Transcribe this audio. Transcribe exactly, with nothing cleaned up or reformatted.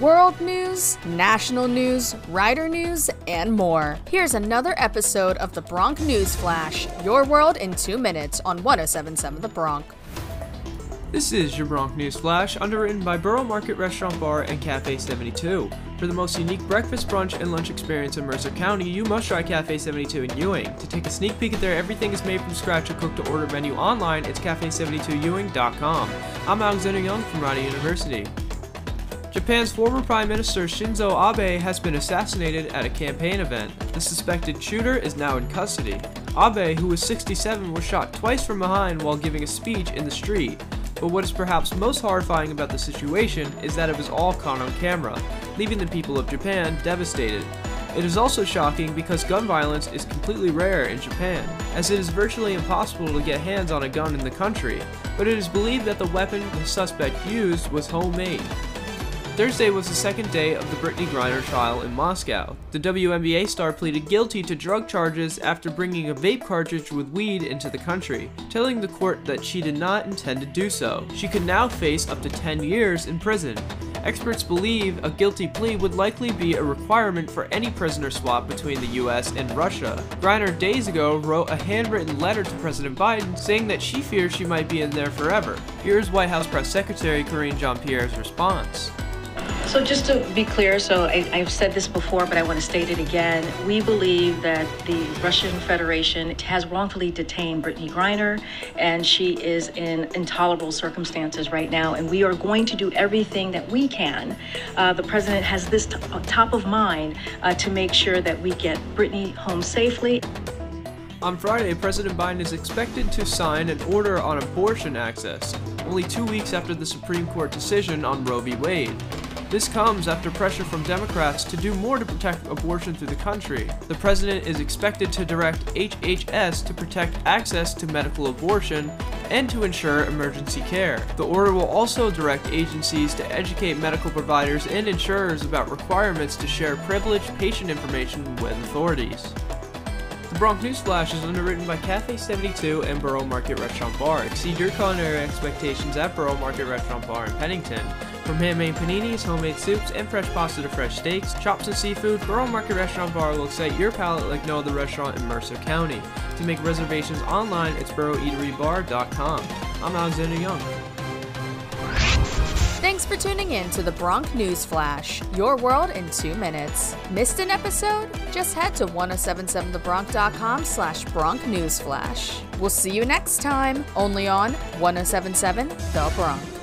world news, national news, rider news, and more. Here's another episode of The Bronc News Flash, your world in two minutes on ten seventy-seven The Bronc. This is your Bronc News Flash, underwritten by Borough Market Restaurant, Bar, and Cafe seventy-two. For the most unique breakfast, brunch, and lunch experience in Mercer County, you must try Cafe seventy-two in Ewing. To take a sneak peek at their everything is made from scratch or cooked to order menu online, it's cafe seventy-two ewing dot com. I'm Alexander Junge from Rider University. Japan's former Prime Minister Shinzo Abe has been assassinated at a campaign event. The suspected shooter is now in custody. Abe, who was sixty-seven, was shot twice from behind while giving a speech in the street. But what is perhaps most horrifying about the situation is that it was all caught on camera, leaving the people of Japan devastated. It is also shocking because gun violence is completely rare in Japan, as it is virtually impossible to get hands on a gun in the country, but it is believed that the weapon the suspect used was homemade. Thursday was the second day of the Brittney Griner trial in Moscow. The W N B A star pleaded guilty to drug charges after bringing a vape cartridge with weed into the country, telling the court that she did not intend to do so. She could now face up to ten years in prison. Experts believe a guilty plea would likely be a requirement for any prisoner swap between the U S and Russia. Griner days ago wrote a handwritten letter to President Biden saying that she fears she might be in there forever. Here's White House Press Secretary Karine Jean-Pierre's response. So just to be clear, so I, I've said this before, but I want to state it again. We believe that the Russian Federation has wrongfully detained Brittney Griner, and she is in intolerable circumstances right now, and we are going to do everything that we can. Uh, the president has this t top of mind uh, to make sure that we get Brittney home safely. On Friday, President Biden is expected to sign an order on abortion access, only two weeks after the Supreme Court decision on Roe v. Wade. This comes after pressure from Democrats to do more to protect abortion through the country. The president is expected to direct H H S to protect access to medical abortion and to ensure emergency care. The order will also direct agencies to educate medical providers and insurers about requirements to share privileged patient information with authorities. The Bronc News Flash is underwritten by Cafe seventy-two and Borough Market Restaurant Bar. Exceed your culinary expectations at Borough Market Restaurant Bar in Pennington. From handmade paninis, homemade soups, and fresh pasta to fresh steaks, chops and seafood, Borough Market Restaurant Bar will excite your palate like no other restaurant in Mercer County. To make reservations online, it's Borough Eatery Bar dot com. I'm Alexander Junge. Thanks for tuning in to the Bronc News Flash, your world in two minutes. Missed an episode? Just head to ten seventy-seven the bronc dot com slash Bronc News Flash. We'll see you next time, only on ten seventy-seven The Bronc.